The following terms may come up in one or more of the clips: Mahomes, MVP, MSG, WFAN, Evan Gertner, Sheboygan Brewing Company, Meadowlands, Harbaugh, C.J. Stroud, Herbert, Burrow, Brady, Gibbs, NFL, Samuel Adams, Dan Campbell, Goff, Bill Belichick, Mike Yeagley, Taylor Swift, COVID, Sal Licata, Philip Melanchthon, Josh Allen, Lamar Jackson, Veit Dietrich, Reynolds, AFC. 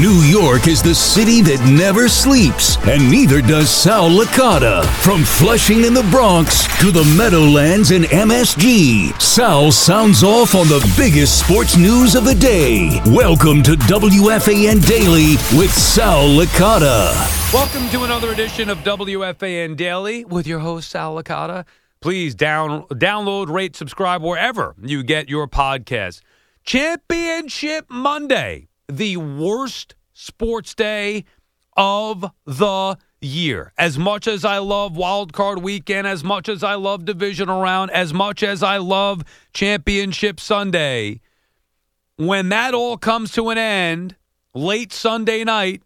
New York is the city that never sleeps, and neither does Sal Licata. From Flushing in the Bronx to the Meadowlands and MSG, Sal sounds off on the biggest sports news of the day. Welcome to WFAN Daily with Sal Licata. Welcome to another edition of WFAN Daily with your host, Sal Licata. Please download, rate, subscribe wherever you get your podcast. Championship Monday. The worst sports day of the year. As much as I love Wild Card Weekend, as much as I love Divisional Round, as much as I love Championship Sunday, when that all comes to an end late Sunday night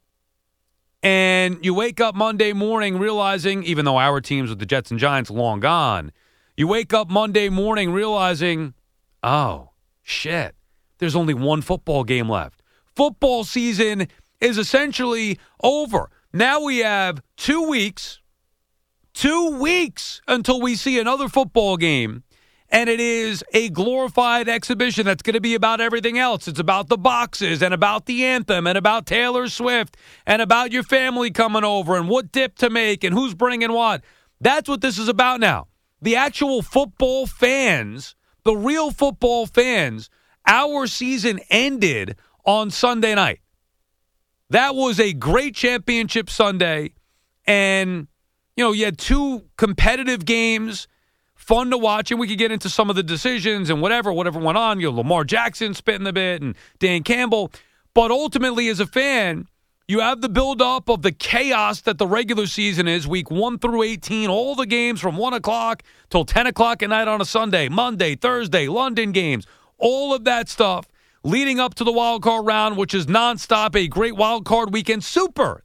and you wake up Monday morning realizing, even though our teams with the Jets and Giants long gone, you wake up Monday morning realizing, oh, shit, there's only one football game left. Football season is essentially over. Now we have 2 weeks, 2 weeks until we see another football game, and it is a glorified exhibition that's going to be about everything else. It's about the boxes and about the anthem and about Taylor Swift and about your family coming over and what dip to make and who's bringing what. That's what this is about now. The actual football fans, the real football fans, our season ended on Sunday night. That was a great championship Sunday. And, you know, you had two competitive games, fun to watch, and we could get into some of the decisions and whatever went on. You know, Lamar Jackson spitting the bit and Dan Campbell. But ultimately, as a fan, you have the buildup of the chaos that the regular season is, week 1 through 18, all the games from 1 o'clock till 10 o'clock at night on a Sunday, Monday, Thursday, London games, all of that stuff, leading up to the wild card round, which is nonstop, a great wild card weekend, super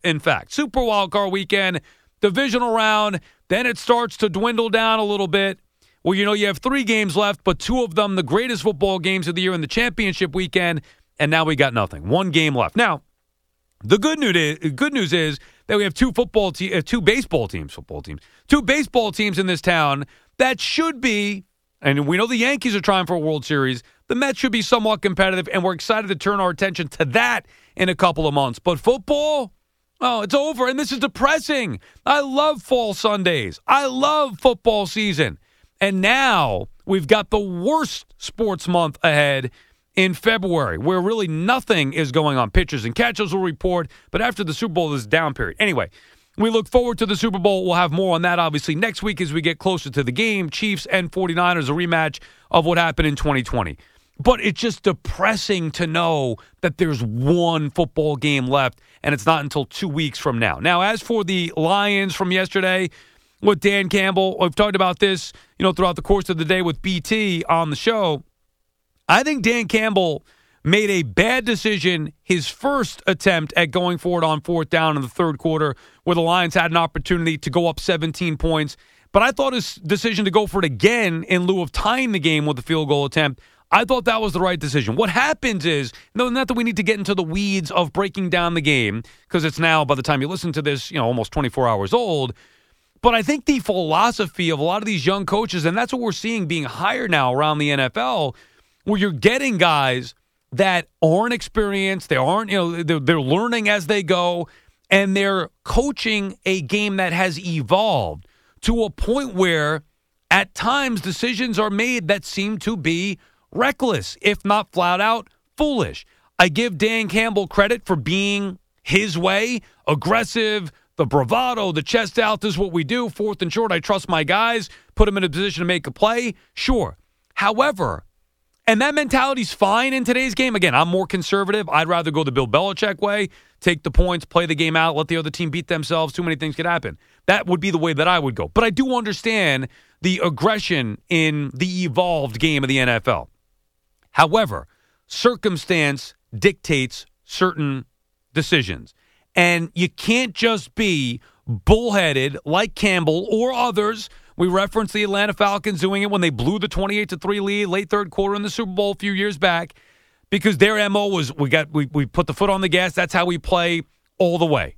wild card weekend, divisional round. Then it starts to dwindle down a little bit. Well, you know, you have three games left, but two of them, the greatest football games of the year in the championship weekend, and now we got nothing. One game left. Now, the good news is that we have two baseball teams in this town that should be, and we know the Yankees are trying for a World Series. The Mets should be somewhat competitive, and we're excited to turn our attention to that in a couple of months. But football, oh, it's over, and this is depressing. I love fall Sundays. I love football season. And now we've got the worst sports month ahead in February, where really nothing is going on. Pitchers and catchers will report, but after the Super Bowl, this is down period. Anyway, we look forward to the Super Bowl. We'll have more on that, obviously, next week as we get closer to the game. Chiefs and 49ers, a rematch of what happened in 2020. But it's just depressing to know that there's one football game left, and it's not until 2 weeks from now. Now, as for the Lions from yesterday with Dan Campbell, I've talked about this, you know, throughout the course of the day with BT on the show. I think Dan Campbell made a bad decision his first attempt at going for it on fourth down in the third quarter, where the Lions had an opportunity to go up 17 points. But I thought his decision to go for it again in lieu of tying the game with a field goal attempt, I thought that was the right decision. What happens is, not that we need to get into the weeds of breaking down the game, because it's now, by the time you listen to this, you know, almost 24 hours old. But I think the philosophy of a lot of these young coaches, and that's what we're seeing being hired now around the NFL, where you're getting guys that aren't experienced, they aren't, you know, they're learning as they go, and they're coaching a game that has evolved to a point where, at times, decisions are made that seem to be reckless, if not flat out foolish. I give Dan Campbell credit for being his way, aggressive, the bravado, the chest out, this is what we do, 4th and short, I trust my guys, put them in a position to make a play, sure. However, and that mentality's fine in today's game. Again, I'm more conservative. I'd rather go the Bill Belichick way, take the points, play the game out, let the other team beat themselves. Too many things could happen. That would be the way that I would go. But I do understand the aggression in the evolved game of the NFL. However, circumstance dictates certain decisions. And you can't just be bullheaded like Campbell or others. We referenced the Atlanta Falcons doing it when they blew the 28-3 lead late third quarter in the Super Bowl a few years back, because their MO was we put the foot on the gas, that's how we play all the way.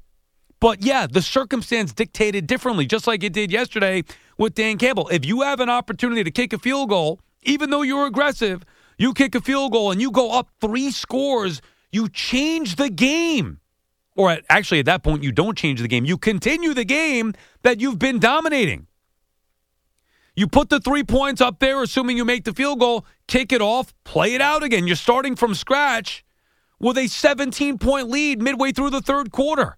But yeah, the circumstance dictated differently, just like it did yesterday with Dan Campbell. If you have an opportunity to kick a field goal, even though you're aggressive, you kick a field goal and you go up 3 scores, you change the game. Or actually at that point, you don't change the game. You continue the game that you've been dominating. You put the 3 points up there, assuming you make the field goal, kick it off, play it out again. You're starting from scratch with a 17-point lead midway through the third quarter,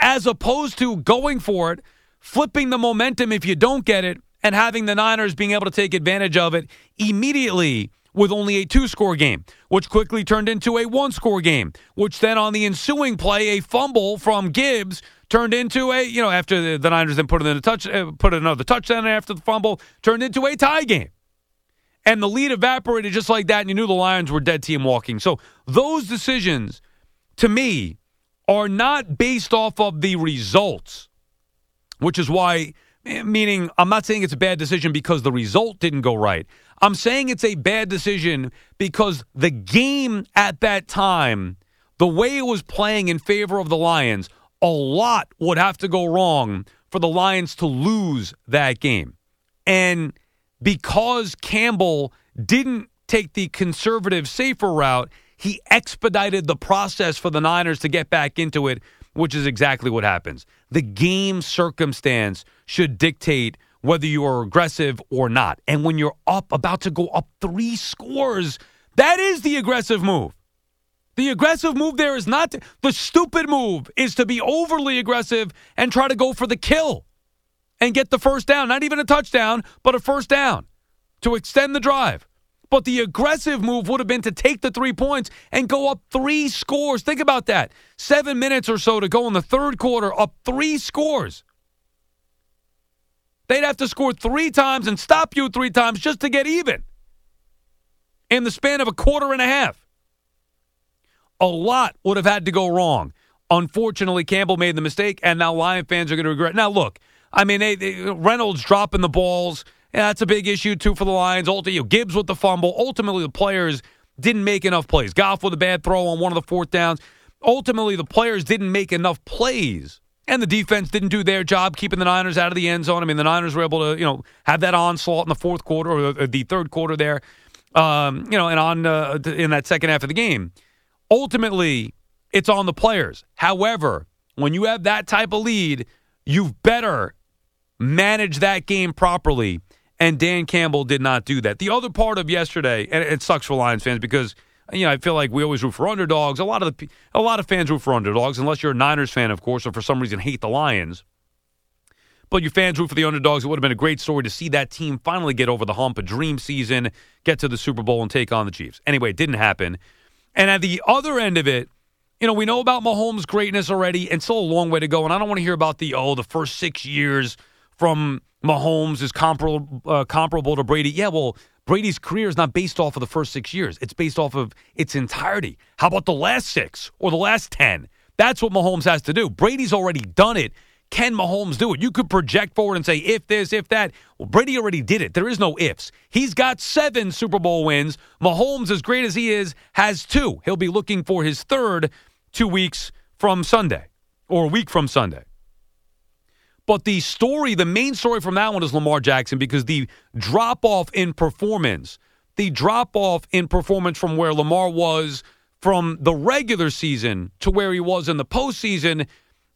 as opposed to going for it, flipping the momentum if you don't get it, and having the Niners being able to take advantage of it immediately with only a 2-score game, which quickly turned into a 1-score game, which then on the ensuing play, a fumble from Gibbs turned into a, you know, after the Niners then put another touchdown after the fumble, turned into a tie game. And the lead evaporated just like that, and you knew the Lions were dead team walking. So those decisions, to me, are not based off of the results, which is why, meaning I'm not saying it's a bad decision because the result didn't go right. I'm saying it's a bad decision because the game at that time, the way it was playing in favor of the Lions, a lot would have to go wrong for the Lions to lose that game. And because Campbell didn't take the conservative, safer route, he expedited the process for the Niners to get back into it, which is exactly what happens. The game circumstance should dictate whether you are aggressive or not. And when you're up, about to go up 3 scores, that is the aggressive move. The aggressive move there is not the stupid move, is to be overly aggressive and try to go for the kill and get the first down. Not even a touchdown, but a first down to extend the drive. But the aggressive move would have been to take the 3 points and go up 3 scores. Think about that. 7 minutes or so to go in the third quarter, up 3 scores. They'd have to score 3 times and stop you 3 times just to get even in the span of a quarter and a half. A lot would have had to go wrong. Unfortunately, Campbell made the mistake, and now Lion fans are going to regret it. Now, look, I mean, Reynolds dropping the balls, that's a big issue, too, for the Lions. Gibbs with the fumble. Ultimately, the players didn't make enough plays. Goff with a bad throw on one of the 4th downs. Ultimately, the players didn't make enough plays, and the defense didn't do their job keeping the Niners out of the end zone. I mean, the Niners were able to, have that onslaught in the fourth quarter or the third quarter there, and on in that second half of the game. Ultimately, it's on the players. However, when you have that type of lead, you've better manage that game properly, and Dan Campbell did not do that. The other part of yesterday, and it sucks for Lions fans because, I feel like we always root for underdogs. A lot of fans root for underdogs, unless you're a Niners fan, of course, or for some reason hate the Lions. But your fans root for the underdogs. It would have been a great story to see that team finally get over the hump, a dream season, get to the Super Bowl, and take on the Chiefs. Anyway, it didn't happen. And at the other end of it, we know about Mahomes' greatness already, and still a long way to go. And I don't want to hear about the first 6 years from Mahomes is comparable to Brady. Yeah, well, Brady's career is not based off of the first 6 years. It's based off of its entirety. How about the last 6 or the last 10? That's what Mahomes has to do. Brady's already done it. Can Mahomes do it? You could project forward and say, if this, if that. Well, Brady already did it. There is no ifs. He's got 7 Super Bowl wins. Mahomes, as great as he is, has 2. He'll be looking for his third 2 weeks from Sunday, or a week from Sunday. But the story, the main story from that one is Lamar Jackson, because the drop-off in performance from where Lamar was from the regular season to where he was in the postseason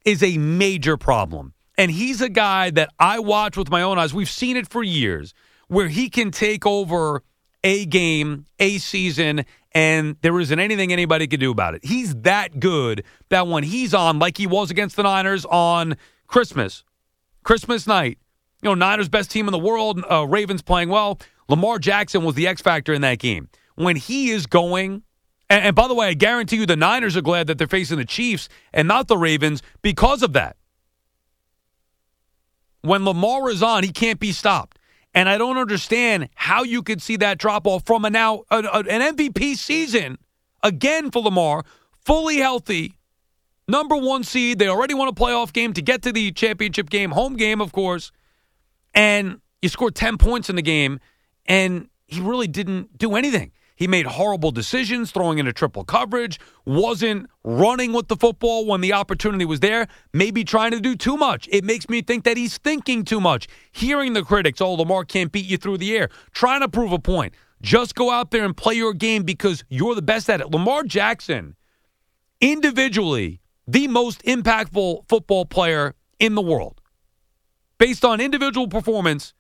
is a major problem. And he's a guy that I watch with my own eyes. We've seen it for years, where he can take over a game, a season, and there isn't anything anybody could do about it. He's that good that when he's on, like he was against the Niners on Christmas night, you know, Niners best team in the world, Ravens playing well, Lamar Jackson was the X factor in that game. When he is going, and by the way, I guarantee you the Niners are glad that they're facing the Chiefs and not the Ravens because of that. When Lamar is on, he can't be stopped. And I don't understand how you could see that drop-off from an MVP season, again for Lamar, fully healthy, number one seed. They already won a playoff game to get to the championship game, home game, of course. And you scored 10 points in the game, and he really didn't do anything. He made horrible decisions, throwing into triple coverage, wasn't running with the football when the opportunity was there, maybe trying to do too much. It makes me think that he's thinking too much. Hearing the critics, oh, Lamar can't beat you through the air, trying to prove a point. Just go out there and play your game because you're the best at it. Lamar Jackson, individually, the most impactful football player in the world. Based on individual performance,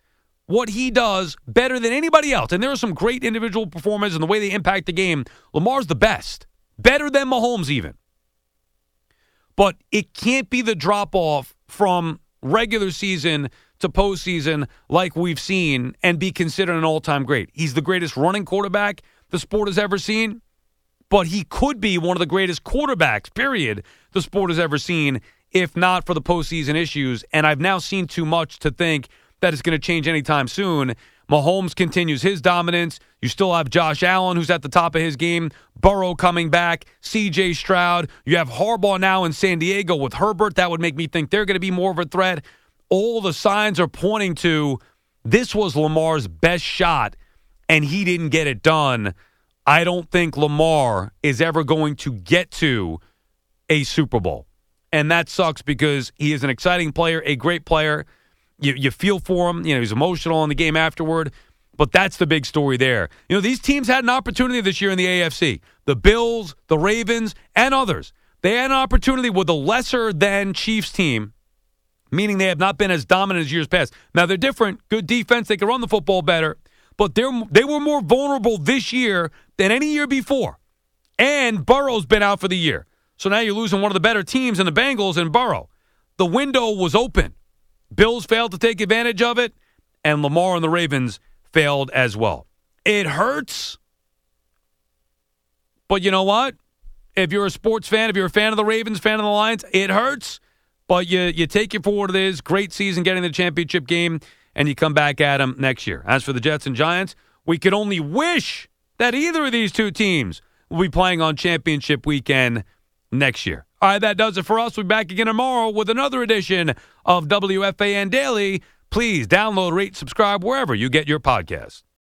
what he does better than anybody else. And there are some great individual performers and the way they impact the game. Lamar's the best. Better than Mahomes even. But it can't be the drop-off from regular season to postseason like we've seen and be considered an all-time great. He's the greatest running quarterback the sport has ever seen. But he could be one of the greatest quarterbacks, period, the sport has ever seen, if not for the postseason issues. And I've now seen too much to think that is going to change anytime soon. Mahomes continues his dominance. You still have Josh Allen, who's at the top of his game. Burrow coming back. C.J. Stroud. You have Harbaugh now in San Diego with Herbert. That would make me think they're going to be more of a threat. All the signs are pointing to this was Lamar's best shot, and he didn't get it done. I don't think Lamar is ever going to get to a Super Bowl. And that sucks because he is an exciting player, a great player. You feel for him. You know, he's emotional in the game afterward. But that's the big story there. You know, these teams had an opportunity this year in the AFC. The Bills, the Ravens, and others. They had an opportunity with a lesser-than Chiefs team, meaning they have not been as dominant as years past. Now, they're different. Good defense. They can run the football better. But they were more vulnerable this year than any year before. And Burrow's been out for the year. So now you're losing one of the better teams in the Bengals and Burrow. The window was open. Bills failed to take advantage of it, and Lamar and the Ravens failed as well. It hurts, but you know what? If you're a sports fan, if you're a fan of the Ravens, fan of the Lions, it hurts, but you take it for what it is. Great season getting the championship game, and you come back at them next year. As for the Jets and Giants, we could only wish that either of these two teams will be playing on championship weekend next year. All right, that does it for us. We'll be back again tomorrow with another edition of WFAN Daily. Please download, rate, subscribe wherever you get your podcasts.